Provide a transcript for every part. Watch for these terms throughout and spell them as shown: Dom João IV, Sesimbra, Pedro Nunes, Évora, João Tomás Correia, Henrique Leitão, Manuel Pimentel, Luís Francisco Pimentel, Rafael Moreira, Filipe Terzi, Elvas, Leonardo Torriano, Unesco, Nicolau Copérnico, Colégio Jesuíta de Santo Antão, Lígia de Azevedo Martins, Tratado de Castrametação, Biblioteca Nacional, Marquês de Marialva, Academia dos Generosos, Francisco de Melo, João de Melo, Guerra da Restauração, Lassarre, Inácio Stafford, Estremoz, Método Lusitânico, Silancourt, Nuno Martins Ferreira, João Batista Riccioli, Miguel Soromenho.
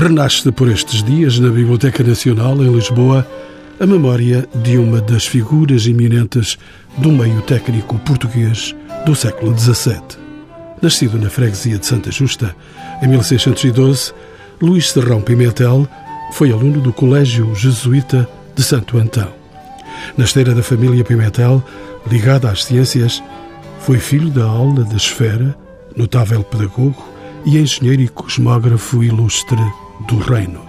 Renasce por estes dias, na Biblioteca Nacional, em Lisboa, a memória de uma das figuras eminentes do meio técnico português do século XVII. Nascido na freguesia de Santa Justa, em 1612, Luís Serrão Pimentel foi aluno do Colégio Jesuíta de Santo Antão. Na esteira da família Pimentel, ligada às ciências, foi filho da aula da esfera, notável pedagogo e engenheiro e cosmógrafo ilustre do reino.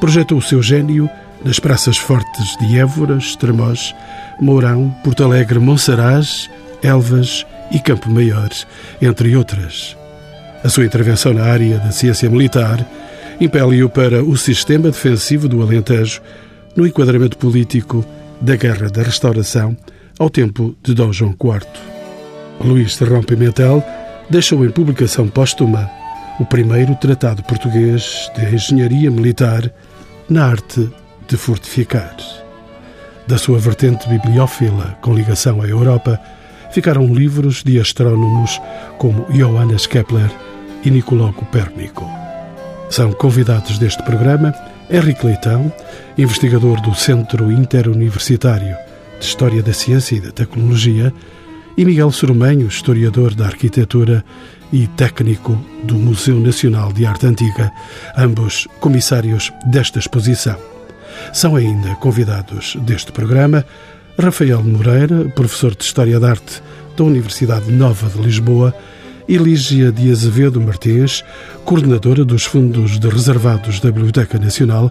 Projetou o seu gênio nas praças fortes de Évora, Estremoz, Mourão, Porto Alegre, Monsaraz, Elvas e Campo Maior, entre outras. A sua intervenção na área da ciência militar impele-o para o sistema defensivo do Alentejo no enquadramento político da Guerra da Restauração ao tempo de Dom João IV. Luís Serrão Pimentel deixou em publicação póstuma o primeiro tratado português de engenharia militar na arte de fortificar. Da sua vertente bibliófila com ligação à Europa ficaram livros de astrónomos como Johannes Kepler e Nicolau Copérnico. São convidados deste programa Henrique Leitão, investigador do Centro Interuniversitário de História da Ciência e da Tecnologia, e Miguel Soromenho, historiador da Arquitetura e técnico do Museu Nacional de Arte Antiga, ambos comissários desta exposição. São ainda convidados deste programa Rafael Moreira, professor de História da Arte da Universidade Nova de Lisboa, e Lígia de Azevedo Martins, coordenadora dos fundos de reservados da Biblioteca Nacional,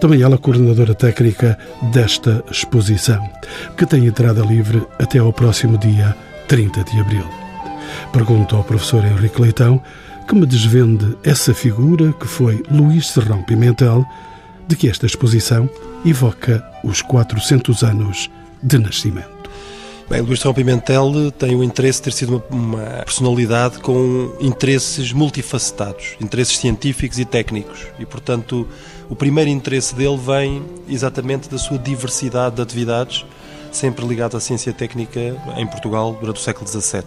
também ela coordenadora técnica desta exposição, que tem entrada livre até ao próximo dia 30 de abril. Pergunto ao professor Henrique Leitão que me desvende essa figura que foi Luís Serrão Pimentel, de que esta exposição evoca os 400 anos de nascimento. Bem, Luís Serrão Pimentel tem o interesse de ter sido uma personalidade com interesses multifacetados, interesses científicos e técnicos. E, portanto, o primeiro interesse dele vem exatamente da sua diversidade de atividades, sempre ligado à ciência técnica em Portugal durante o século XVII.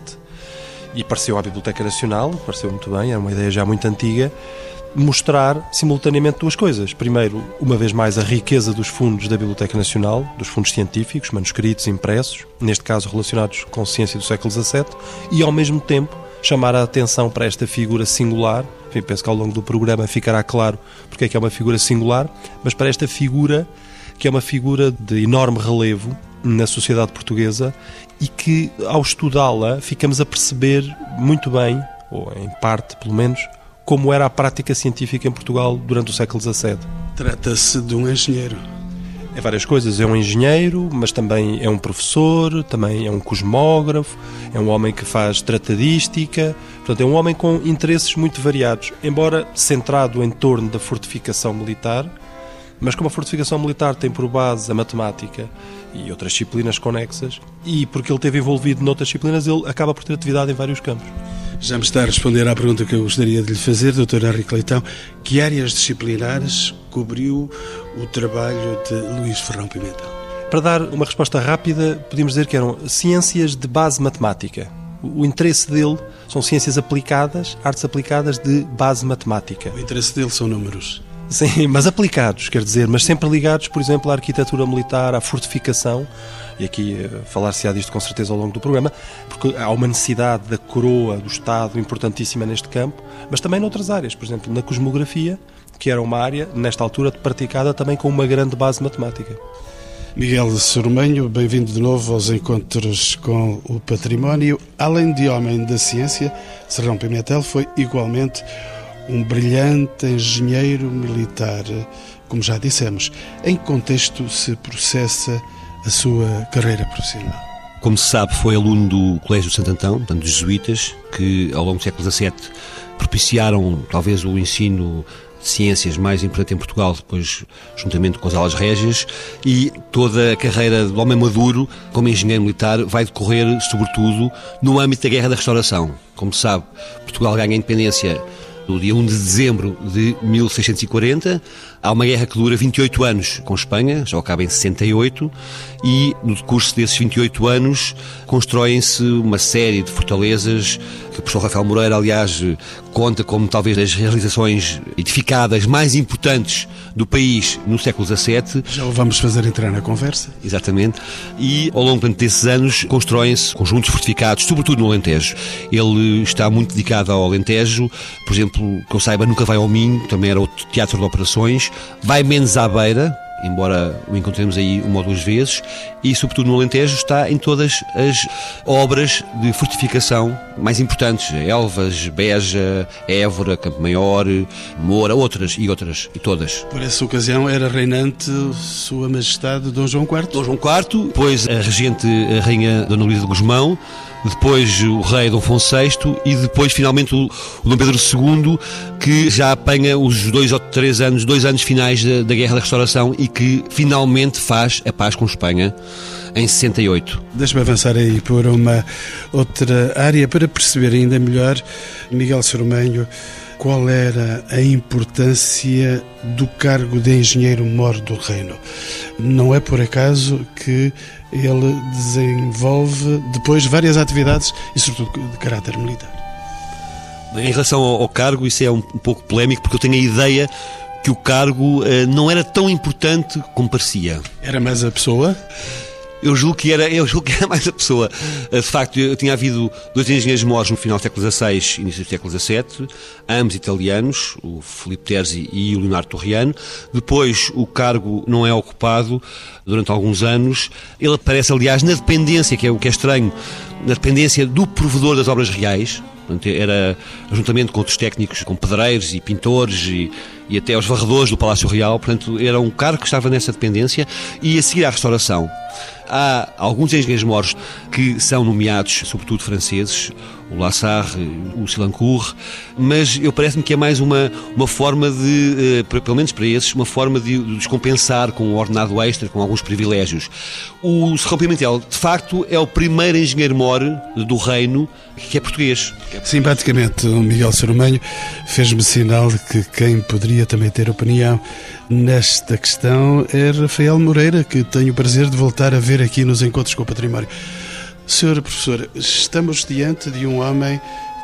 E pareceu à Biblioteca Nacional, pareceu muito bem, era uma ideia já muito antiga, mostrar simultaneamente duas coisas. Primeiro, uma vez mais, a riqueza dos fundos da Biblioteca Nacional, dos fundos científicos, manuscritos, impressos, neste caso relacionados com ciência do século XVII, e ao mesmo tempo chamar a atenção para esta figura singular. Enfim, penso que ao longo do programa ficará claro porque é que é uma figura singular, mas para esta figura, que é uma figura de enorme relevo na sociedade portuguesa e que, ao estudá-la, ficamos a perceber muito bem, ou em parte, pelo menos, como era a prática científica em Portugal durante o século XVII. Trata-se de um engenheiro. É várias coisas. É um engenheiro, mas também é um professor, também é um cosmógrafo, é um homem que faz tratadística. Portanto, é um homem com interesses muito variados, embora centrado em torno da fortificação militar, mas como a fortificação militar tem por base a matemática e outras disciplinas conexas, e porque ele esteve envolvido noutras disciplinas, ele acaba por ter atividade em vários campos. Já me está a responder à pergunta que eu gostaria de lhe fazer, Dr. Henrique Leitão. Que áreas disciplinares cobriu o trabalho de Luís Serrão Pimentel? Para dar uma resposta rápida, podemos dizer que eram ciências de base matemática. O interesse dele são ciências aplicadas, artes aplicadas de base matemática. O interesse dele são números. Sim, mas aplicados, quer dizer, mas sempre ligados, por exemplo, à arquitetura militar, à fortificação, e aqui falar-se-á disto com certeza ao longo do programa, porque há uma necessidade da coroa, do Estado, importantíssima neste campo, mas também noutras áreas, por exemplo, na cosmografia, que era uma área, nesta altura, praticada também com uma grande base matemática. Miguel Soromenho, bem-vindo de novo aos Encontros com o Património. Além de homem da ciência, Serrão Pimentel foi igualmente um brilhante engenheiro militar, como já dissemos. Em que contexto se processa a sua carreira profissional? Como se sabe, foi aluno do Colégio Santo Antão, portanto, dos jesuítas, que ao longo do século XVII propiciaram talvez o ensino de ciências mais importante em Portugal, depois juntamente com as aulas régias, e toda a carreira do homem maduro como engenheiro militar vai decorrer, sobretudo, no âmbito da Guerra da Restauração. Como se sabe, Portugal ganha a independência no dia 1 de dezembro de 1640, Há uma guerra que dura 28 anos com Espanha, já acaba em 68, e no decurso desses 28 anos constroem-se uma série de fortalezas, que o professor Rafael Moreira, aliás, conta como talvez as realizações edificadas mais importantes do país no século XVII. Já o vamos fazer entrar na conversa. Exatamente. E ao longo desses anos constroem-se conjuntos fortificados, sobretudo no Alentejo. Ele está muito dedicado ao Alentejo. Por exemplo, que eu saiba, nunca vai ao Minho, também era outro teatro de operações. Vai menos à Beira, embora o encontremos aí uma ou duas vezes, e sobretudo no Alentejo está em todas as obras de fortificação mais importantes: Elvas, Beja, Évora, Campo Maior, Moura, outras e todas. Por essa ocasião era reinante Sua Majestade Dom João IV. Dom João IV, depois a regente a Rainha Dona Luísa de Gusmão, depois o rei Dom Afonso VI e depois finalmente o Dom Pedro II, que já apanha os dois anos finais da Guerra da Restauração e que finalmente faz a paz com Espanha em 68. Deixa-me avançar aí por uma outra área para perceber ainda melhor, Miguel Soromenho, qual era a importância do cargo de engenheiro-mor do reino. Não é por acaso que ele desenvolve depois várias atividades e sobretudo de caráter militar. Em relação ao cargo, isso é um pouco polémico, porque eu tenho a ideia que o cargo não era tão importante como parecia. Era mais a pessoa? Eu julgo que era mais a pessoa. De facto, eu tinha havido dois engenheiros-mores no final do século XVI e início do século XVII, ambos italianos, o Filipe Terzi e o Leonardo Torriano. Depois, o cargo não é ocupado durante alguns anos. Ele aparece, aliás, na dependência, que é o que é estranho, na dependência do provedor das obras reais. Portanto, era, juntamente com outros técnicos, com pedreiros e pintores e até os varredores do Palácio Real, portanto, era um cargo que estava nessa dependência. E a seguir à Restauração, há alguns engenheiros-mores que são nomeados, sobretudo franceses, o Lassarre, o Silancourt, mas eu parece-me que é mais uma forma de, pelo menos para esses, uma forma de descompensar com um ordenado extra, com alguns privilégios. O Serrão Pimentel, de facto, é o primeiro engenheiro-mor do reino que é português. Simpaticamente, o Miguel Soromenho fez-me sinal de que quem poderia também ter opinião nesta questão é Rafael Moreira, que tenho o prazer de voltar a ver aqui nos Encontros com o Património. Senhora Professora, estamos diante de um homem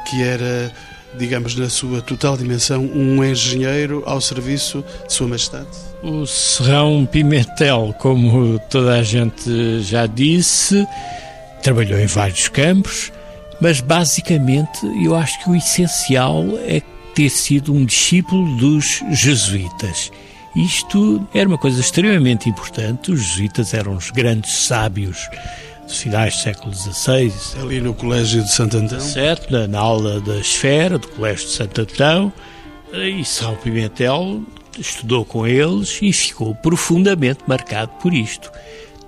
que era, digamos, na sua total dimensão, um engenheiro ao serviço de Sua Majestade? O Serrão Pimentel, como toda a gente já disse, trabalhou em vários campos, mas basicamente eu acho que o essencial é ter sido um discípulo dos jesuítas. Isto era uma coisa extremamente importante. Os jesuítas eram os grandes sábios finais do século XVI. Ali no Colégio de Santo Antão. Certo, na aula da esfera do Colégio de Santo Antão. E São Pimentel estudou com eles e ficou profundamente marcado por isto.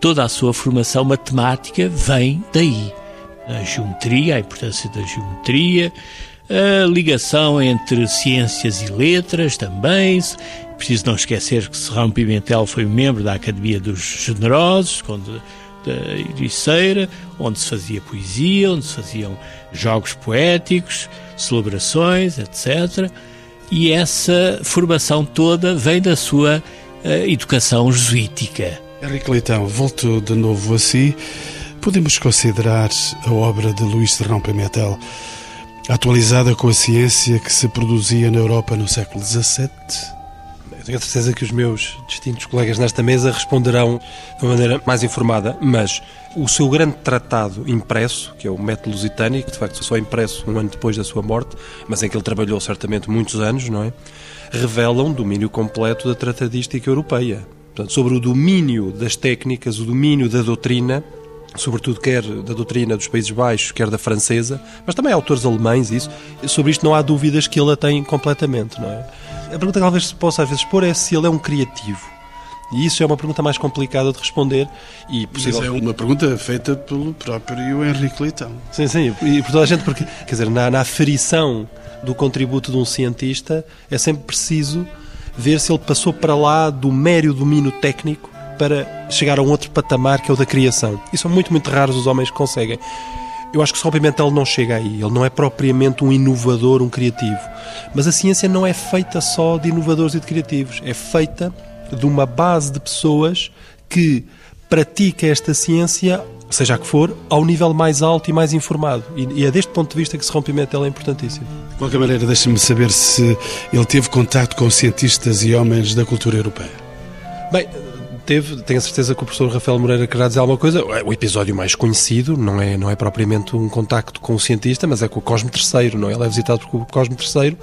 Toda a sua formação matemática vem daí. A geometria, a importância da geometria, a ligação entre ciências e letras também. Preciso não esquecer que Serrão Pimentel foi membro da Academia dos Generosos, da Ericeira, onde se fazia poesia, onde se faziam jogos poéticos, celebrações, etc. E essa formação toda vem da sua educação jesuítica. Henrique Leitão, volto de novo a si. Podemos considerar a obra de Luís Serrão Pimentel atualizada com a ciência que se produzia na Europa no século XVII? Eu tenho a certeza que os meus distintos colegas nesta mesa responderão de uma maneira mais informada, mas o seu grande tratado impresso, que é o Método Lusitânico, de facto só impresso um ano depois da sua morte, mas em que ele trabalhou certamente muitos anos, não é? Revela um domínio completo da tratadística europeia. Portanto, sobre o domínio das técnicas, o domínio da doutrina, sobretudo quer da doutrina dos Países Baixos, quer da francesa, mas também há autores alemães, isso. Sobre isto não há dúvidas que ele a tem completamente, não é? A pergunta que talvez se possa às vezes pôr é se ele é um criativo. E isso é uma pergunta mais complicada de responder. E possível... Mas é uma pergunta feita pelo próprio Henrique Leitão. Sim, sim, e por toda a gente, porque, quer dizer, na aferição do contributo de um cientista é sempre preciso ver se ele passou para lá do mero domínio técnico para chegar a um outro patamar, que é o da criação. E são muito, muito raros os homens que conseguem. Eu acho que Serrão Pimentel não chega aí, ele não é propriamente um inovador, um criativo. Mas a ciência não é feita só de inovadores e de criativos, é feita de uma base de pessoas que pratica esta ciência, seja a que for, ao nível mais alto e mais informado. E é deste ponto de vista que Serrão Pimentel é importantíssimo. De qualquer maneira, deixa-me saber se ele teve contacto com cientistas e homens da cultura europeia. Bem, teve, tenho a certeza que o professor Rafael Moreira querá dizer alguma coisa. O episódio mais conhecido não é propriamente um contacto com o cientista, mas é com o Cosme III, não é? Ele é visitado por Cosme III,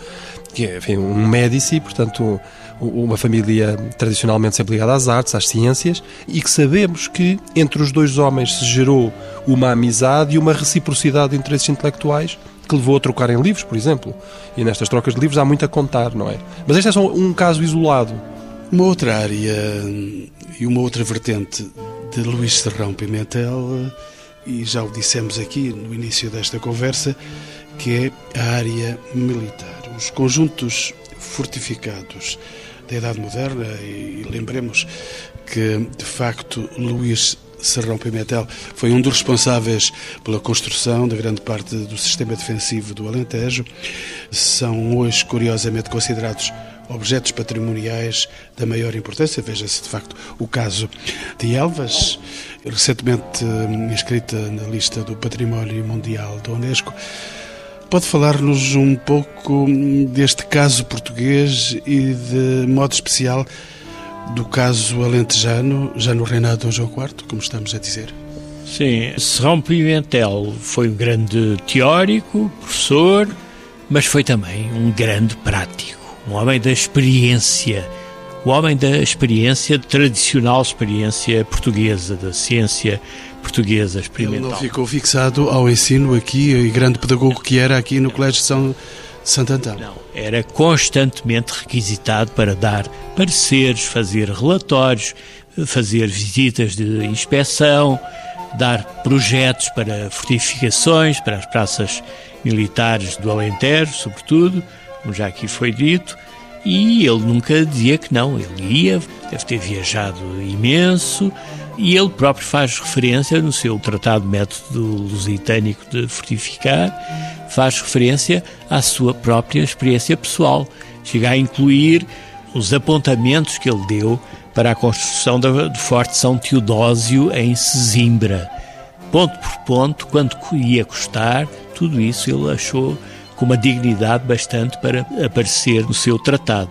que é, enfim, um médici, portanto, uma família tradicionalmente sempre ligada às artes, às ciências, e que sabemos que entre os dois homens se gerou uma amizade e uma reciprocidade de interesses intelectuais que levou a trocar em livros, por exemplo. E nestas trocas de livros há muito a contar, não é? Mas este é só um caso isolado. Uma outra área e uma outra vertente de Luís Serrão Pimentel, e já o dissemos aqui no início desta conversa, que é a área militar. Os conjuntos fortificados da Idade Moderna, e lembremos que, de facto, Luís Serrão Pimentel foi um dos responsáveis pela construção da grande parte do sistema defensivo do Alentejo, são hoje, curiosamente, considerados objetos patrimoniais da maior importância. Veja-se, de facto, o caso de Elvas, recentemente inscrita na lista do Património Mundial da Unesco. Pode falar-nos um pouco deste caso português e, de modo especial, do caso alentejano, já no reinado de Dom João IV, como estamos a dizer? Sim, Serrão Pimentel foi um grande teórico, professor, mas foi também um grande prático. Um homem da experiência, o homem da experiência, tradicional experiência portuguesa, da ciência portuguesa experimental. Ele não ficou fixado ao ensino aqui, e grande pedagogo que era aqui no Colégio de Santo Antão. Não, era constantemente requisitado para dar pareceres, fazer relatórios, fazer visitas de inspeção, dar projetos para fortificações, para as praças militares do Alentejo, sobretudo, como já aqui foi dito, e ele nunca dizia que não, ele ia, deve ter viajado imenso, e ele próprio faz referência no seu tratado Método Lusitânico de Fortificar, faz referência à sua própria experiência pessoal, chega a incluir os apontamentos que ele deu para a construção do Forte São Teodósio em Sesimbra, ponto por ponto, quanto ia custar, tudo isso ele achou com uma dignidade bastante para aparecer no seu tratado.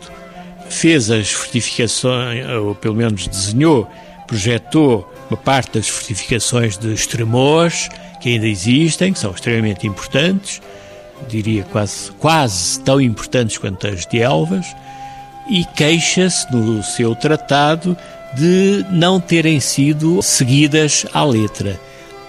Fez as fortificações, ou pelo menos desenhou, projetou uma parte das fortificações de Estremoz, que ainda existem, que são extremamente importantes, diria quase tão importantes quanto as de Elvas, e queixa-se no seu tratado de não terem sido seguidas à letra,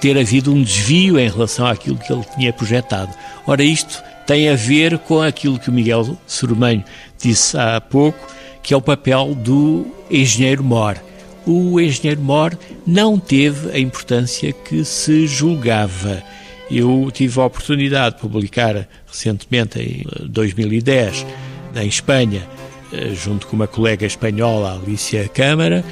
ter havido um desvio em relação àquilo que ele tinha projetado. Ora, isto tem a ver com aquilo que o Miguel Soromenho disse há pouco, que é o papel do engenheiro Mor. O engenheiro Mor não teve a importância que se julgava. Eu tive a oportunidade de publicar recentemente, em 2010, em Espanha, junto com uma colega espanhola, Alicia Câmara,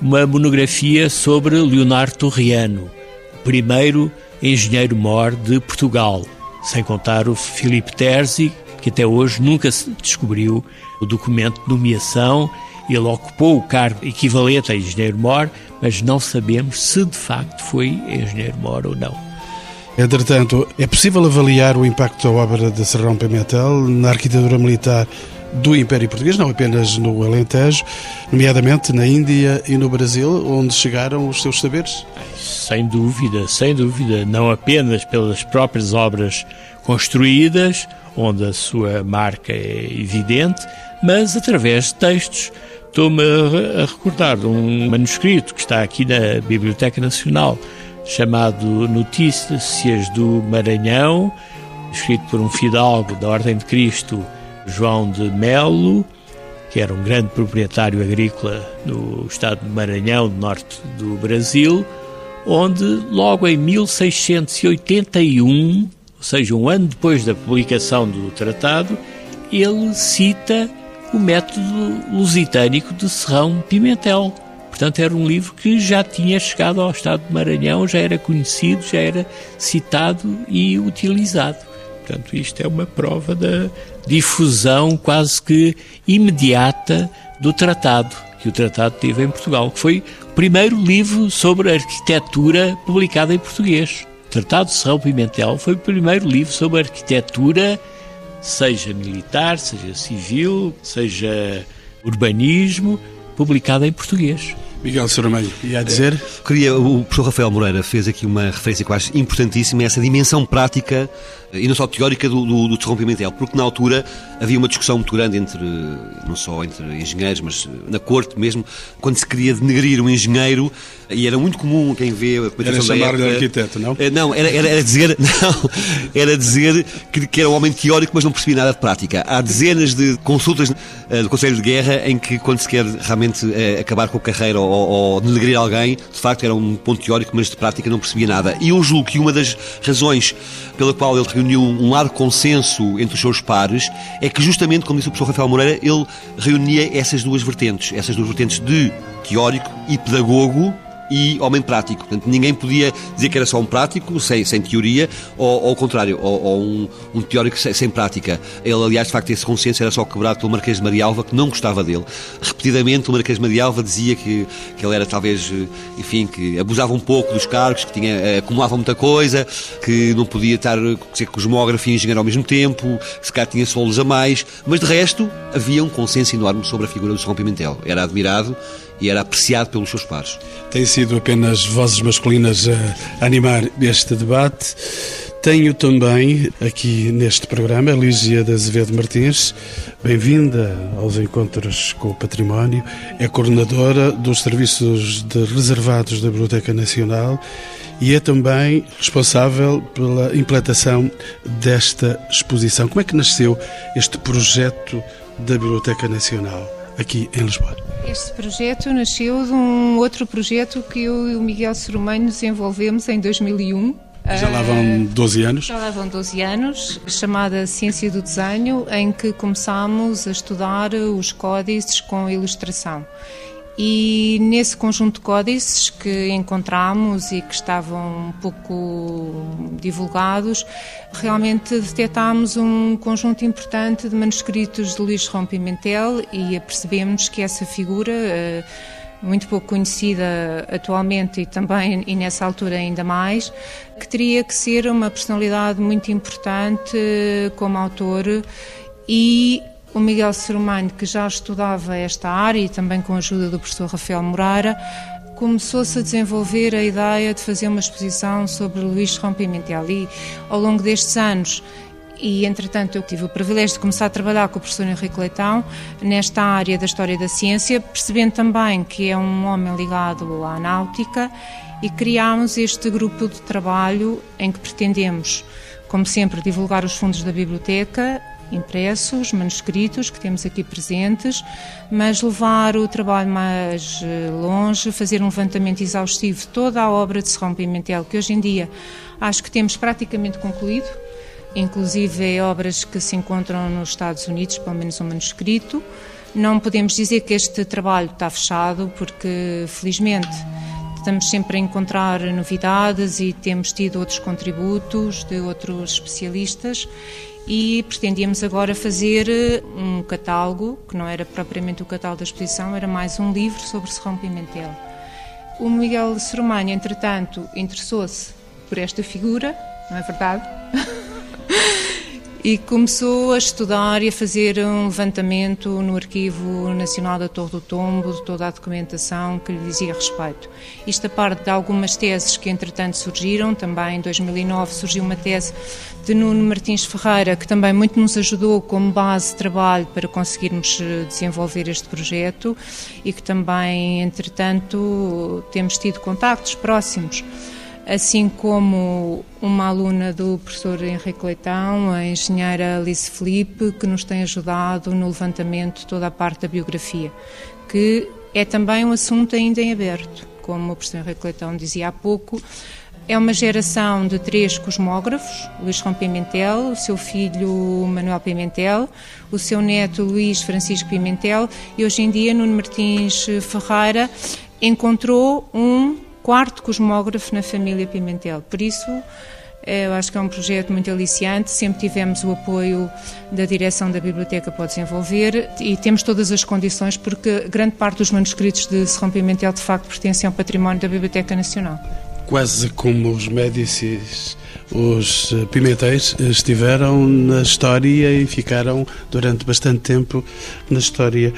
uma monografia sobre Leonardo Torriano, o primeiro engenheiro Mor de Portugal, sem contar o Filipe Terzi, que até hoje nunca se descobriu o documento de nomeação. Ele ocupou o cargo equivalente a engenheiro-mor, mas não sabemos se de facto foi engenheiro-mor ou não. Entretanto, é possível avaliar o impacto da obra de Serrão Pimentel na arquitetura militar do Império Português, não apenas no Alentejo, nomeadamente na Índia e no Brasil, onde chegaram os seus saberes? Sem dúvida, não apenas pelas próprias obras construídas, onde a sua marca é evidente, mas através de textos. Estou-me a recordar de um manuscrito que está aqui na Biblioteca Nacional, chamado Notícias do Maranhão, escrito por um fidalgo da Ordem de Cristo, João de Melo, que era um grande proprietário agrícola no estado do Maranhão, do norte do Brasil, onde logo em 1681, ou seja, um ano depois da publicação do tratado, ele cita o método lusitânico de Serrão Pimentel, Portanto, era um livro que já tinha chegado ao estado do Maranhão, já era conhecido, já era citado e utilizado. Portanto, isto é uma prova da difusão quase que imediata do tratado, que o tratado teve em Portugal, que foi o primeiro livro sobre arquitetura publicado em português. O Tratado de Serrão Pimentel foi o primeiro livro sobre arquitetura, seja militar, seja civil, seja urbanismo, publicado em português. Miguel Soromenho, ia dizer? O professor Rafael Moreira fez aqui uma referência que eu acho importantíssima, essa dimensão prática e não só teórica do Serrão Pimentel, porque na altura havia uma discussão muito grande entre, não só entre engenheiros, mas na corte mesmo, quando se queria denegrir um engenheiro, e era muito comum quem vê... Era chamar-lhe arquiteto, não? Não, era dizer que era um homem teórico, mas não percebia nada de prática. Há dezenas de consultas do Conselho de Guerra em que, quando se quer realmente acabar com a carreira ou denegrir alguém, de facto era um ponto teórico, mas de prática não percebia nada. E eu julgo que uma das razões pela qual ele reuniu um largo consenso entre os seus pares é que justamente, como disse o professor Rafael Moreira, ele reunia essas duas vertentes de teórico e pedagogo e homem prático. Portanto, ninguém podia dizer que era só um prático, sem teoria, ou ao contrário, ou um teórico sem prática. Ele, aliás, de facto, esse consenso era só quebrado pelo Marquês de Marialva, que não gostava dele. Repetidamente, o Marquês de Marialva dizia que ele era, talvez, enfim, que abusava um pouco dos cargos, que acumulava muita coisa, que não podia ser cosmógrafo e engenheiro ao mesmo tempo, que se calhar tinha solos a mais, mas, de resto, havia um consenso enorme sobre a figura do Serrão Pimentel. Era admirado e era apreciado pelos seus pares. Tem sido apenas vozes masculinas a animar este debate. Tenho também aqui neste programa a Lígia de Azevedo Martins, bem-vinda aos Encontros com o Património, é coordenadora dos serviços de reservados da Biblioteca Nacional e é também responsável pela implantação desta exposição. Como é que nasceu este projeto da Biblioteca Nacional aqui em Lisboa? Este projeto nasceu de um outro projeto que eu e o Miguel Soromenho desenvolvemos em 2001. Já lá vão 12 anos. Já lá vão 12 anos, chamada Ciência do Desenho, em que começámos a estudar os códices com ilustração. E nesse conjunto de códices que encontramos e que estavam um pouco divulgados, realmente detectámos um conjunto importante de manuscritos de Luís Serrão Pimentel e apercebemos que essa figura, muito pouco conhecida atualmente e também, e nessa altura ainda mais, que teria que ser uma personalidade muito importante como autor. E o Miguel Soromenho, que já estudava esta área e também com a ajuda do professor Rafael Moreira, começou-se a desenvolver a ideia de fazer uma exposição sobre Luís Serrão Pimentel. E ao longo destes anos, e entretanto eu tive o privilégio de começar a trabalhar com o professor Henrique Leitão nesta área da história da ciência, percebendo também que é um homem ligado à náutica, e criámos este grupo de trabalho em que pretendemos, como sempre, divulgar os fundos da biblioteca, impressos, manuscritos que temos aqui presentes, mas levar o trabalho mais longe, fazer um levantamento exaustivo de toda a obra de Serrão Pimentel, que hoje em dia acho que temos praticamente concluído, inclusive obras que se encontram nos Estados Unidos, pelo menos um manuscrito. Não podemos dizer que este trabalho está fechado, porque felizmente estamos sempre a encontrar novidades e temos tido outros contributos de outros especialistas. E pretendíamos agora fazer um catálogo, que não era propriamente o catálogo da exposição, era mais um livro sobre Serrão Pimentel. O Miguel Soromenho, entretanto, interessou-se por esta figura, não é verdade? E começou a estudar e a fazer um levantamento no Arquivo Nacional da Torre do Tombo, de toda a documentação que lhe dizia respeito. Isto a parte de algumas teses que, entretanto, surgiram. Também em 2009 surgiu uma tese de Nuno Martins Ferreira, que também muito nos ajudou como base de trabalho para conseguirmos desenvolver este projeto e que também, entretanto, temos tido contactos próximos. Assim como uma aluna do professor Henrique Leitão, a engenheira Alice Felipe, que nos tem ajudado no levantamento de toda a parte da biografia, que é também um assunto ainda em aberto. Como o professor Henrique Leitão dizia há pouco, é uma geração de 3 cosmógrafos: Luís Serrão Pimentel, o seu filho Manuel Pimentel, o seu neto Luís Francisco Pimentel e hoje em dia Nuno Martins Ferreira, encontrou um quarto cosmógrafo na família Pimentel. Por isso, eu acho que é um projeto muito aliciante, sempre tivemos o apoio da direção da Biblioteca para o desenvolver e temos todas as condições porque grande parte dos manuscritos de Serrão Pimentel, de facto, pertencem ao património da Biblioteca Nacional. Quase como os Médicis, os Pimentéis estiveram na história e ficaram durante bastante tempo na história.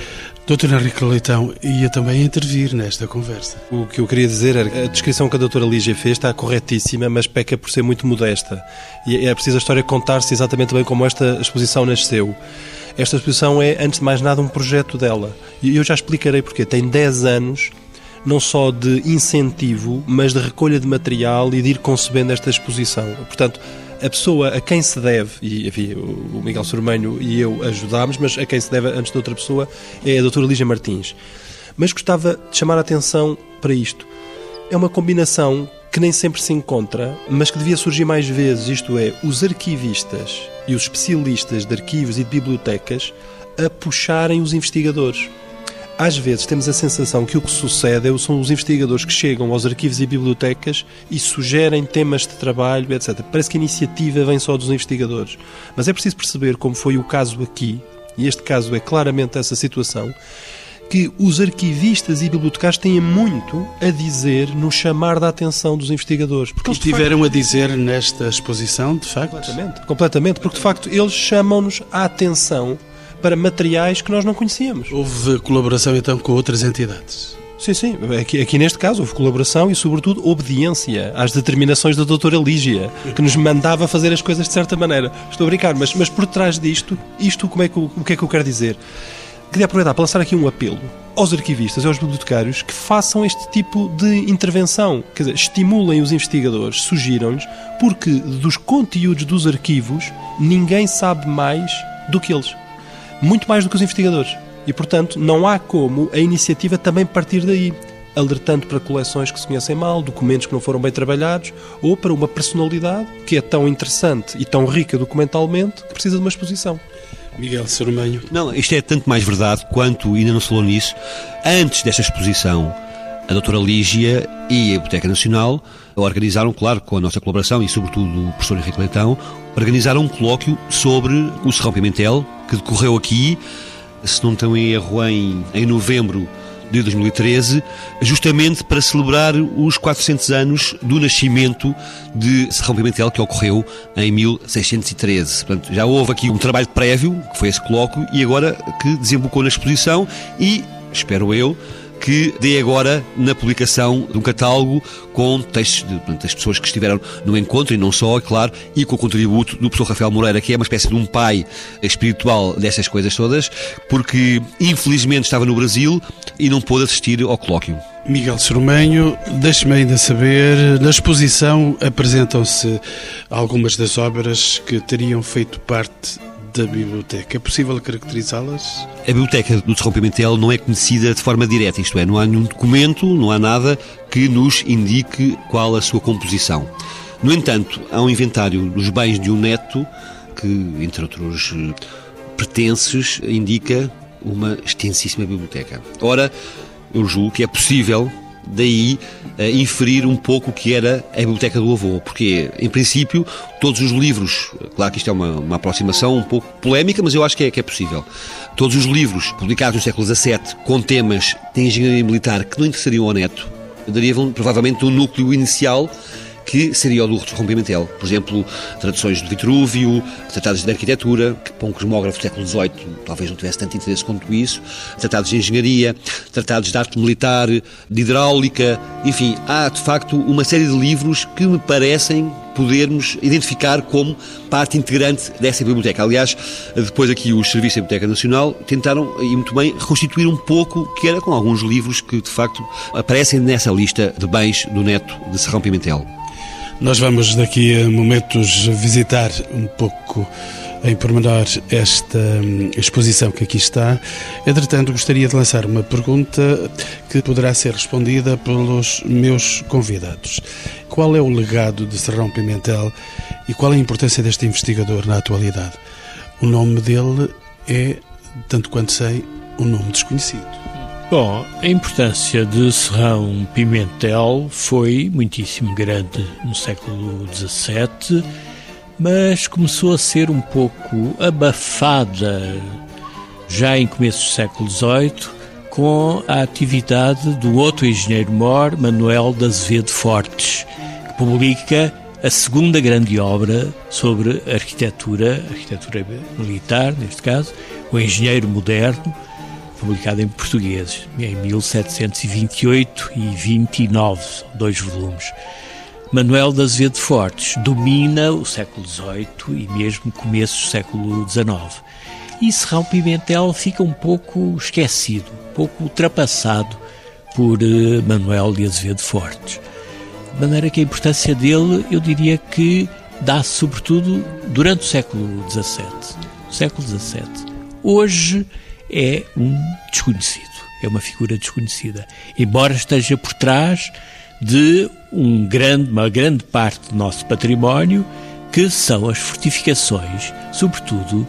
Doutora Henrique Leitão ia também intervir nesta conversa. O que eu queria dizer era que a descrição que a doutora Lígia fez está corretíssima, mas peca por ser muito modesta. E é preciso a história contar-se exatamente bem como esta exposição nasceu. Esta exposição é, antes de mais nada, um projeto dela. E eu já explicarei porquê. Tem 10 anos... não só de incentivo, mas de recolha de material e de ir concebendo esta exposição. Portanto, a pessoa a quem se deve, e enfim, o Miguel Soromenho e eu ajudámos, mas a quem se deve antes de outra pessoa é a doutora Lígia Martins. Mas gostava de chamar a atenção para isto. É uma combinação que nem sempre se encontra, mas que devia surgir mais vezes, isto é, os arquivistas e os especialistas de arquivos e de bibliotecas a puxarem os investigadores. Às vezes temos a sensação que o que sucede são os investigadores que chegam aos arquivos e bibliotecas e sugerem temas de trabalho, etc. Parece que a iniciativa vem só dos investigadores. Mas é preciso perceber, como foi o caso aqui, e este caso é claramente essa situação, que os arquivistas e bibliotecários têm muito a dizer no chamar da atenção dos investigadores. Porque eles tiveram a dizer nesta exposição, de facto? Completamente, porque de facto eles chamam-nos a atenção para materiais que nós não conhecíamos. Houve colaboração, então, com outras entidades? Sim. Aqui neste caso houve colaboração e, sobretudo, obediência às determinações da doutora Lígia, que nos mandava fazer as coisas de certa maneira. Estou a brincar, mas por trás disto, o que é que eu quero dizer? Queria aproveitar para lançar aqui um apelo aos arquivistas e aos bibliotecários que façam este tipo de intervenção. Quer dizer, estimulem os investigadores, sugiram-lhes, porque dos conteúdos dos arquivos ninguém sabe mais do que eles. Muito mais do que os investigadores. E, portanto, não há como a iniciativa também partir daí, alertando para coleções que se conhecem mal, documentos que não foram bem trabalhados, ou para uma personalidade que é tão interessante e tão rica documentalmente que precisa de uma exposição. Miguel Soromenho. Não, isto é tanto mais verdade quanto, ainda não se falou nisso, antes desta exposição, a doutora Lígia e a Biblioteca Nacional organizaram, claro, com a nossa colaboração e, sobretudo, o professor Henrique Leitão, organizaram um colóquio sobre o Serrão Pimentel, que decorreu aqui, se não estou em erro, em novembro de 2013, justamente para celebrar os 400 anos do nascimento de Serrão Pimentel, que ocorreu em 1613. Portanto, já houve aqui um trabalho prévio, que foi esse colóquio, e agora que desembocou na exposição e, espero eu, que dê agora na publicação de um catálogo com textos das pessoas que estiveram no encontro, e não só, é claro, e com o contributo do professor Rafael Moreira, que é uma espécie de um pai espiritual destas coisas todas, porque infelizmente estava no Brasil e não pôde assistir ao colóquio. Miguel Soromenho, deixe-me ainda saber, na exposição apresentam-se algumas das obras que teriam feito parte da biblioteca. É possível caracterizá-las? A biblioteca do Serrão Pimentel não é conhecida de forma direta, isto é, não há nenhum documento, não há nada que nos indique qual a sua composição. No entanto, há um inventário dos bens de um neto que, entre outros pertences, indica uma extensíssima biblioteca. Ora, eu julgo que é possível daí inferir um pouco o que era a biblioteca do avô, porque, em princípio, todos os livros, claro que isto é uma aproximação um pouco polémica, mas eu acho que é possível, todos os livros publicados no século XVII com temas de engenharia militar que não interessariam ao neto, derivam provavelmente de um núcleo inicial que seria o do Serrão Pimentel. Por exemplo, traduções do Vitrúvio, tratados de arquitetura, que para um cosmógrafo do século XVIII talvez não tivesse tanto interesse quanto isso, tratados de engenharia, tratados de arte militar, de hidráulica, enfim, há de facto uma série de livros que me parecem podermos identificar como parte integrante dessa biblioteca. Aliás, depois aqui os serviços da Biblioteca Nacional tentaram, e muito bem, reconstituir um pouco o que era com alguns livros que, de facto, aparecem nessa lista de bens do neto de Serrão Pimentel. Nós vamos daqui a momentos visitar um pouco em pormenor esta exposição que aqui está. Entretanto, gostaria de lançar uma pergunta que poderá ser respondida pelos meus convidados. Qual é o legado de Serrão Pimentel e qual é a importância deste investigador na atualidade? O nome dele é, tanto quanto sei, um nome desconhecido. Bom, a importância de Serrão Pimentel foi muitíssimo grande no século XVII, mas começou a ser um pouco abafada já em começo do século XVIII com a atividade do outro engenheiro-mor, Manuel da Azevedo Fortes, que publica a segunda grande obra sobre arquitetura militar, neste caso, O Engenheiro Moderno, publicado em português, em 1728 e 29, dois volumes. Manuel da Azevedo Fortes domina o século XVIII e mesmo começo do século XIX. E Serrão Pimentel fica um pouco esquecido, um pouco ultrapassado por Manuel de Azevedo Fortes. De maneira que a importância dele, eu diria que dá-se sobretudo durante o século XVII. O século XVII. Hoje é um desconhecido, é uma figura desconhecida, embora esteja por trás de uma grande parte do nosso património, que são as fortificações, sobretudo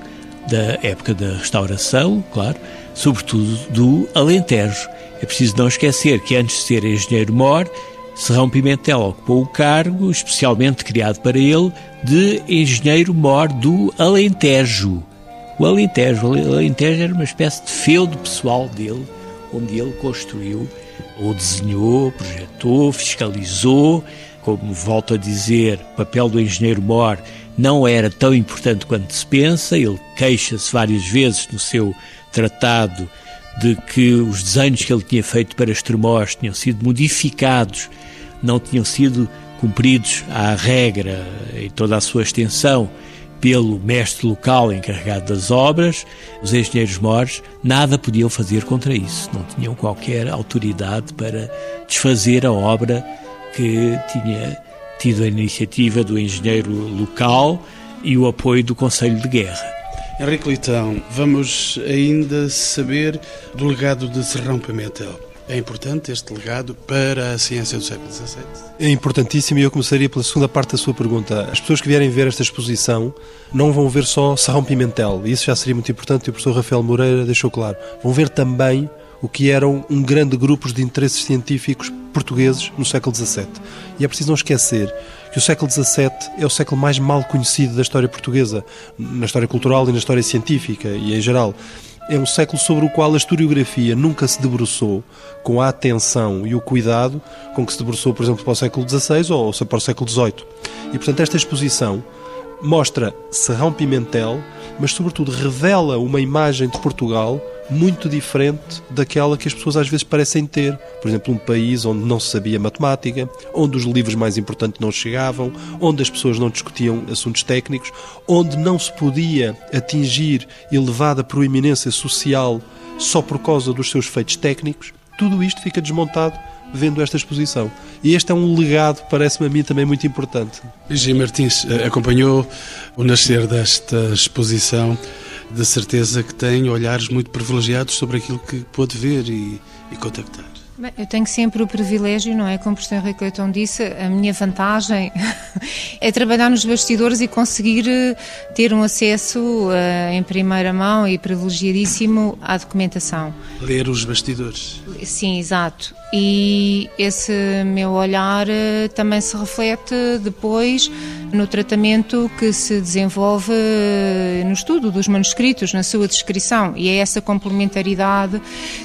da época da Restauração, claro, sobretudo do Alentejo. É preciso não esquecer que antes de ser engenheiro-mor, Serrão Pimentel ocupou o cargo, especialmente criado para ele, de engenheiro-mor do Alentejo. O Alentejo era uma espécie de feudo pessoal dele, onde ele construiu, ou desenhou, projetou, fiscalizou. Como volto a dizer, o papel do engenheiro-mor não era tão importante quanto se pensa. Ele queixa-se várias vezes no seu tratado de que os desenhos que ele tinha feito para Estremoz tinham sido modificados, não tinham sido cumpridos à regra em toda a sua extensão pelo mestre local encarregado das obras. Os engenheiros-mores nada podiam fazer contra isso, não tinham qualquer autoridade para desfazer a obra que tinha tido a iniciativa do engenheiro local e o apoio do Conselho de Guerra. Henrique Leitão, vamos ainda saber do legado de Serrão Pimentel. É importante este legado para a ciência do século XVII? É importantíssimo, e eu começaria pela segunda parte da sua pergunta. As pessoas que vierem ver esta exposição não vão ver só Serrão Pimentel, isso já seria muito importante, e o professor Rafael Moreira deixou claro. Vão ver também o que eram um grande grupo de interesses científicos portugueses no século XVII. E é preciso não esquecer que o século XVII é o século mais mal conhecido da história portuguesa, na história cultural e na história científica, e em geral. É um século sobre o qual a historiografia nunca se debruçou com a atenção e o cuidado com que se debruçou, por exemplo, para o século XVI ou para o século XVIII. E, portanto, esta exposição mostra Serrão Pimentel, mas, sobretudo, revela uma imagem de Portugal muito diferente daquela que as pessoas às vezes parecem ter. Por exemplo, um país onde não se sabia matemática, onde os livros mais importantes não chegavam, onde as pessoas não discutiam assuntos técnicos, onde não se podia atingir elevada proeminência social só por causa dos seus feitos técnicos. Tudo isto fica desmontado vendo esta exposição. E este é um legado, parece-me a mim, também muito importante. Lígia Martins acompanhou o nascer desta exposição. De certeza que tem olhares muito privilegiados sobre aquilo que pôde ver e contactar. Bem, eu tenho sempre o privilégio, não é? Como o professor Henrique Leitão disse, a minha vantagem é trabalhar nos bastidores e conseguir ter um acesso em primeira mão e privilegiadíssimo à documentação. Ler os bastidores. Sim, exato. E esse meu olhar também se reflete depois no tratamento que se desenvolve no estudo dos manuscritos, na sua descrição, e é essa complementaridade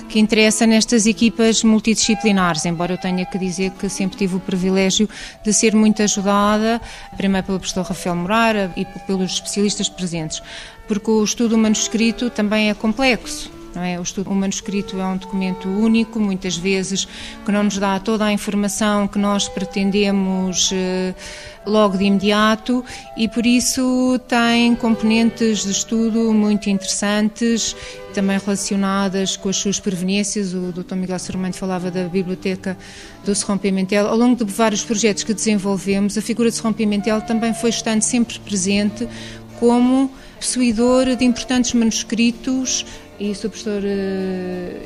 que interessa nestas equipas multidisciplinares, embora eu tenha que dizer que sempre tive o privilégio de ser muito ajudada, primeiro pelo professor Rafael Moreira e pelos especialistas presentes, porque o estudo do manuscrito também é complexo. Não é? O manuscrito é um documento único, muitas vezes, que não nos dá toda a informação que nós pretendemos logo de imediato, e por isso tem componentes de estudo muito interessantes, também relacionadas com as suas proveniências. O Dr. Miguel Soromenho falava da biblioteca do Serrão Pimentel. Ao longo de vários projetos que desenvolvemos, a figura de Serrão Pimentel também foi estando sempre presente como possuidor de importantes manuscritos. E o professor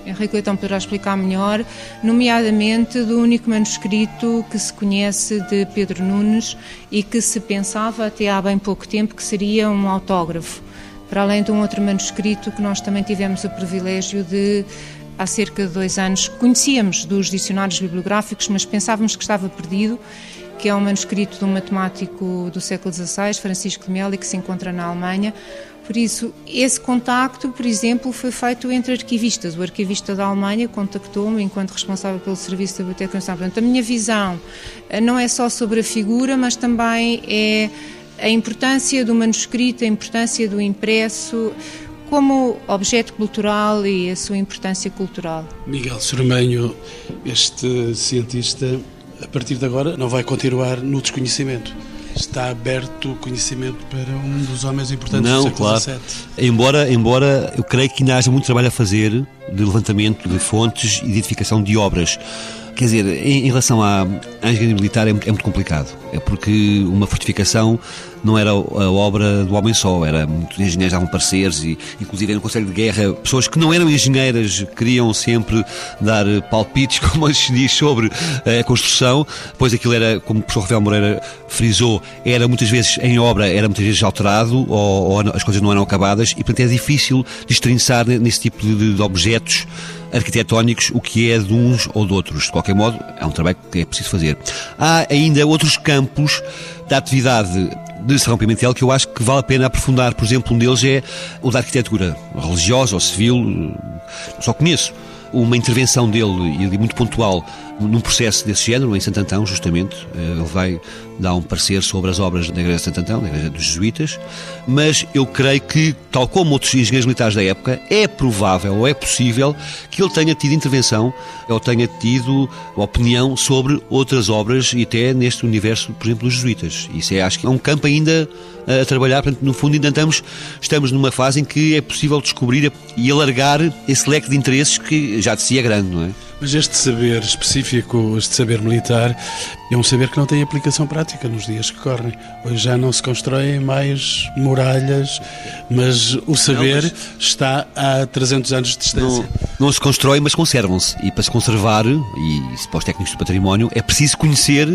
Henrique Leitão poderá explicar melhor, nomeadamente do único manuscrito que se conhece de Pedro Nunes e que se pensava até há bem pouco tempo que seria um autógrafo, para além de um outro manuscrito que nós também tivemos o privilégio de há cerca de 2 anos conhecíamos dos dicionários bibliográficos, mas pensávamos que estava perdido, que é um manuscrito de um matemático do século XVI, Francisco de Melo, que se encontra na Alemanha. Por isso, esse contacto, por exemplo, foi feito entre arquivistas. O arquivista da Alemanha contactou-me enquanto responsável pelo serviço da Biblioteca Nacional. Portanto, a minha visão não é só sobre a figura, mas também é a importância do manuscrito, a importância do impresso, como objeto cultural e a sua importância cultural. Miguel Soromenho, este cientista, a partir de agora, não vai continuar no desconhecimento. Está aberto o conhecimento para um dos homens importantes do século XVII. Claro. Embora eu creio que ainda haja muito trabalho a fazer de levantamento de fontes e de edificação de obras. Quer dizer, em relação à engenharia militar é muito complicado. É porque uma fortificação não era a obra do homem só, era muitos engenheiros davam pareceres e inclusive no Conselho de Guerra, pessoas que não eram engenheiras queriam sempre dar palpites, como se diz, sobre a construção, pois aquilo era, como o professor Rafael Moreira frisou, era muitas vezes em obra, era muitas vezes alterado ou as coisas não eram acabadas e, portanto, é difícil destrinçar nesse tipo de objetos arquitetónicos o que é de uns ou de outros. De qualquer modo, é um trabalho que é preciso fazer. Há ainda outros campos da atividade de Serrão Pimentel que eu acho que vale a pena aprofundar. Por exemplo, um deles é o da arquitetura religiosa ou civil. Só conheço uma intervenção dele, e muito pontual, num processo desse género, em Santo Antão, justamente. Ele vai dar um parecer sobre as obras da Igreja de Santo Antão, da Igreja dos Jesuítas, mas eu creio que, tal como outros engenheiros militares da época, é provável ou é possível que ele tenha tido intervenção ou tenha tido opinião sobre outras obras e até neste universo, por exemplo, dos Jesuítas. Isso acho que é um campo ainda a trabalhar, portanto, no fundo ainda estamos numa fase em que é possível descobrir e alargar esse leque de interesses que já de si é grande, não é? Mas este saber específico, este saber militar, é um saber que não tem aplicação prática nos dias que correm. Hoje já não se constroem mais muralhas, mas o saber está a 300 anos de distância. Não se constrói, mas conservam-se. E para se conservar, e para os técnicos do património, é preciso conhecer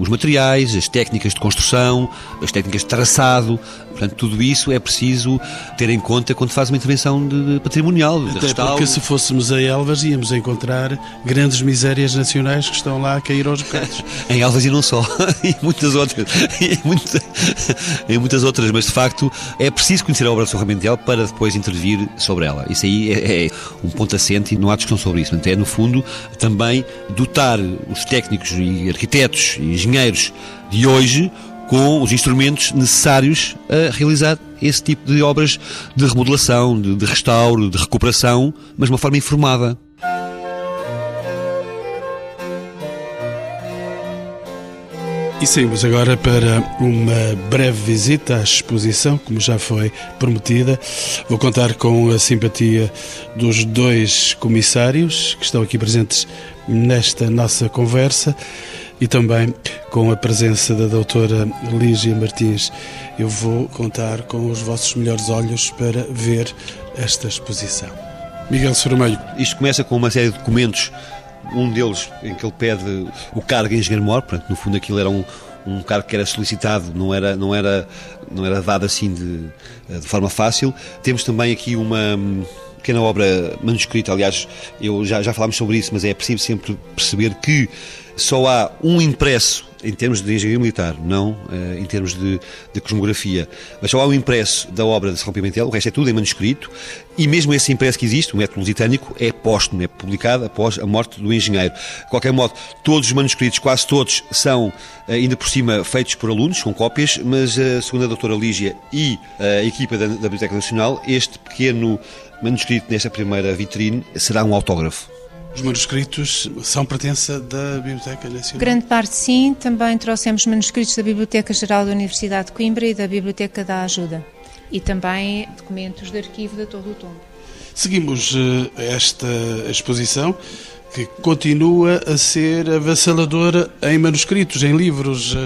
os materiais, as técnicas de construção, as técnicas de traçado. Portanto, tudo isso é preciso ter em conta quando faz uma intervenção de patrimonial. De até restauro. Porque se fôssemos a Elvas, íamos encontrar grandes misérias nacionais que estão lá a cair aos bocados. Em Elvas e não só, e muitas outras, mas de facto é preciso conhecer a obra do Serrão Pimentel para depois intervir sobre ela. Isso aí é um ponto assente e não há discussão sobre isso. Portanto, é no fundo também dotar os técnicos e arquitetos e engenheiros de hoje com os instrumentos necessários a realizar esse tipo de obras de remodelação, de restauro, de recuperação, mas de uma forma informada. E saímos agora para uma breve visita à exposição, como já foi prometida. Vou contar com a simpatia dos 2 comissários que estão aqui presentes nesta nossa conversa e também com a presença da doutora Lígia Martins. Eu vou contar com os vossos melhores olhos para ver esta exposição. Miguel Soromenho. Isto começa com uma série de documentos. Um deles em que ele pede o cargo de engenheiro-mor, portanto, no fundo aquilo era um cargo que era solicitado, não era dado assim de forma fácil. Temos também aqui uma pequena obra manuscrita, aliás, já falámos sobre isso, mas é preciso sempre perceber que só há um impresso em termos de engenharia militar, não em termos de cosmografia, mas só há um impresso da obra de Serrão Pimentel, o resto é tudo em manuscrito, e mesmo esse impresso que existe, o Método Lusitânico, é póstumo, é publicado após a morte do engenheiro. De qualquer modo, todos os manuscritos, quase todos, são, ainda por cima, feitos por alunos, com cópias, mas, segundo a doutora Lígia e a equipa da Biblioteca Nacional, este pequeno manuscrito nesta primeira vitrine será um autógrafo. Os manuscritos são pertença da Biblioteca Nacional? Grande parte sim, também trouxemos manuscritos da Biblioteca Geral da Universidade de Coimbra e da Biblioteca da Ajuda. E também documentos de arquivo da Torre do Tombo. Seguimos esta exposição que continua a ser avassaladora em manuscritos, em livros.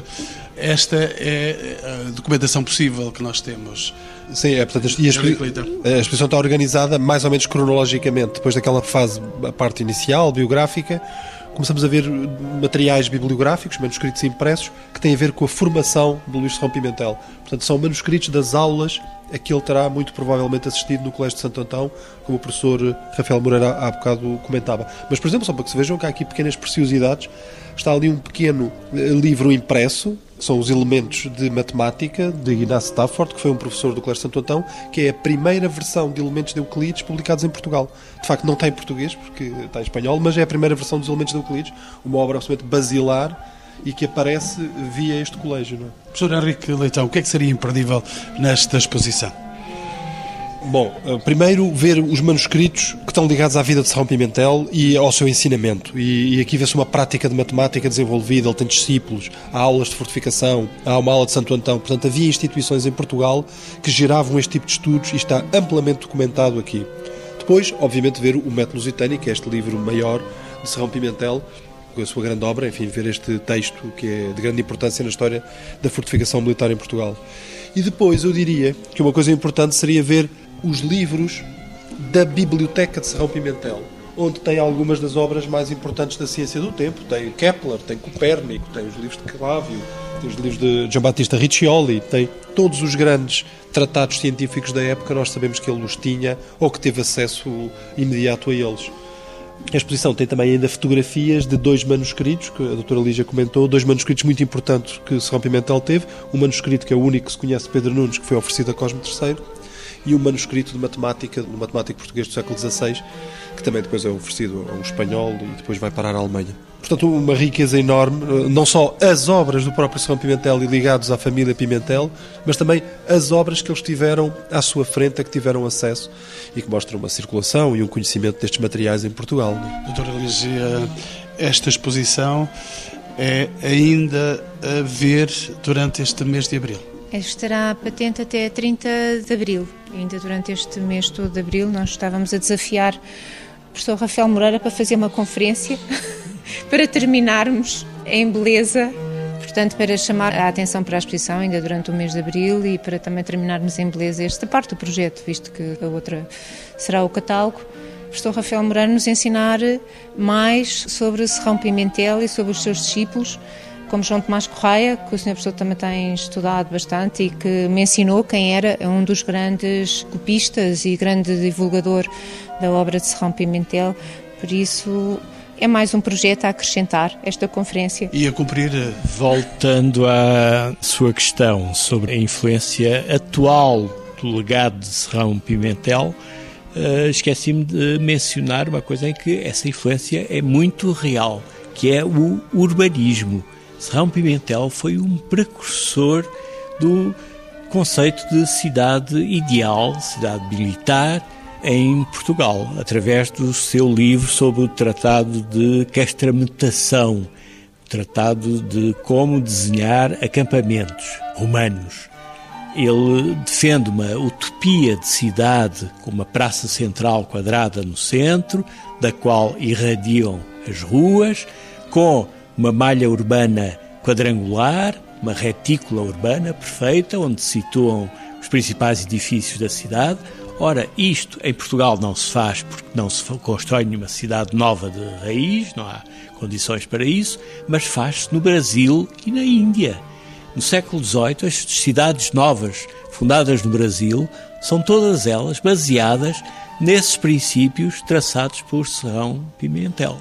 Esta é a documentação possível que nós temos. Sim, portanto, a exposição está organizada mais ou menos cronologicamente, depois daquela fase, a parte inicial, biográfica, começamos a ver materiais bibliográficos, manuscritos impressos, que têm a ver com a formação de Luís Serrão Pimentel. Portanto, são manuscritos das aulas a que ele terá muito provavelmente assistido no Colégio de Santo Antão, como o professor Rafael Moreira há bocado comentava. Mas, por exemplo, só para que se vejam que há aqui pequenas preciosidades, está ali um pequeno livro impresso, são os elementos de matemática de Inácio Stafford, que foi um professor do Colégio de Santo Antão, que é a primeira versão de elementos de Euclides publicados em Portugal. De facto, não está em português, porque está em espanhol, mas é a primeira versão dos elementos de Euclides, uma obra absolutamente basilar, e que aparece via este colégio, não é? Professor Henrique Leitão, o que é que seria imperdível nesta exposição? Bom, primeiro ver os manuscritos que estão ligados à vida de Serrão Pimentel e ao seu ensinamento. E aqui vê-se uma prática de matemática desenvolvida, ele tem discípulos, há aulas de fortificação, há uma aula de Santo Antão. Portanto, havia instituições em Portugal que giravam este tipo de estudos e está amplamente documentado aqui. Depois, obviamente, ver o Método Lusitânico, que é este livro maior de Serrão Pimentel, com a sua grande obra, enfim, ver este texto que é de grande importância na história da fortificação militar em Portugal. E depois eu diria que uma coisa importante seria ver os livros da Biblioteca de Serrão Pimentel, onde tem algumas das obras mais importantes da ciência do tempo. Tem Kepler, tem Copérnico, tem os livros de Clávio, tem os livros de João Batista Riccioli, tem todos os grandes tratados científicos da época, nós sabemos que ele os tinha ou que teve acesso imediato a eles. A exposição tem também ainda fotografias de dois manuscritos, que a doutora Lígia comentou, dois manuscritos muito importantes que Serrão Pimentel teve, um manuscrito que é o único que se conhece de Pedro Nunes, que foi oferecido a Cosme III, e um manuscrito de matemática, de um matemático português do século XVI, que também depois é oferecido a um espanhol e depois vai parar à Alemanha. Portanto, uma riqueza enorme, não só as obras do próprio Serrão Pimentel e ligados à família Pimentel, mas também as obras que eles tiveram à sua frente, a que tiveram acesso e que mostram uma circulação e um conhecimento destes materiais em Portugal. Doutora Lígia, esta exposição é ainda a ver durante este mês de abril. Estará patente até 30 de abril. Ainda durante este mês todo de abril nós estávamos a desafiar o professor Rafael Moreira para fazer uma conferência para terminarmos em beleza, portanto, para chamar a atenção para a exposição ainda durante o mês de abril e para também terminarmos em beleza esta parte do projeto, visto que a outra será o catálogo. O professor Rafael Moreira nos ensinar mais sobre Serrão Pimentel e sobre os seus discípulos, como João Tomás Correia, que o senhor professor também tem estudado bastante e que me ensinou quem era um dos grandes copistas e grande divulgador da obra de Serrão Pimentel. Por isso, é mais um projeto a acrescentar esta conferência. E a cumprir, voltando à sua questão sobre a influência atual do legado de Serrão Pimentel, esqueci-me de mencionar uma coisa em que essa influência é muito real, que é o urbanismo. Serrão Pimentel foi um precursor do conceito de cidade ideal, cidade militar, em Portugal, através do seu livro sobre o Tratado de Castrametação, tratado de como desenhar acampamentos romanos. Ele defende uma utopia de cidade com uma praça central quadrada no centro, da qual irradiam as ruas, com uma malha urbana quadrangular, uma retícula urbana perfeita, onde se situam os principais edifícios da cidade. Ora, isto em Portugal não se faz porque não se constrói nenhuma cidade nova de raiz, não há condições para isso, mas faz-se no Brasil e na Índia. No século XVIII, as cidades novas fundadas no Brasil são todas elas baseadas nesses princípios traçados por Serrão Pimentel.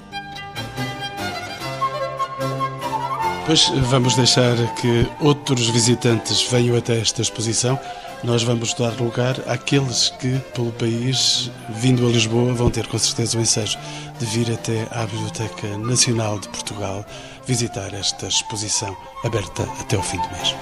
Pois vamos deixar que outros visitantes venham até esta exposição. Nós vamos dar lugar àqueles que, pelo país, vindo a Lisboa, vão ter com certeza o ensejo de vir até à Biblioteca Nacional de Portugal visitar esta exposição aberta até o fim do mês.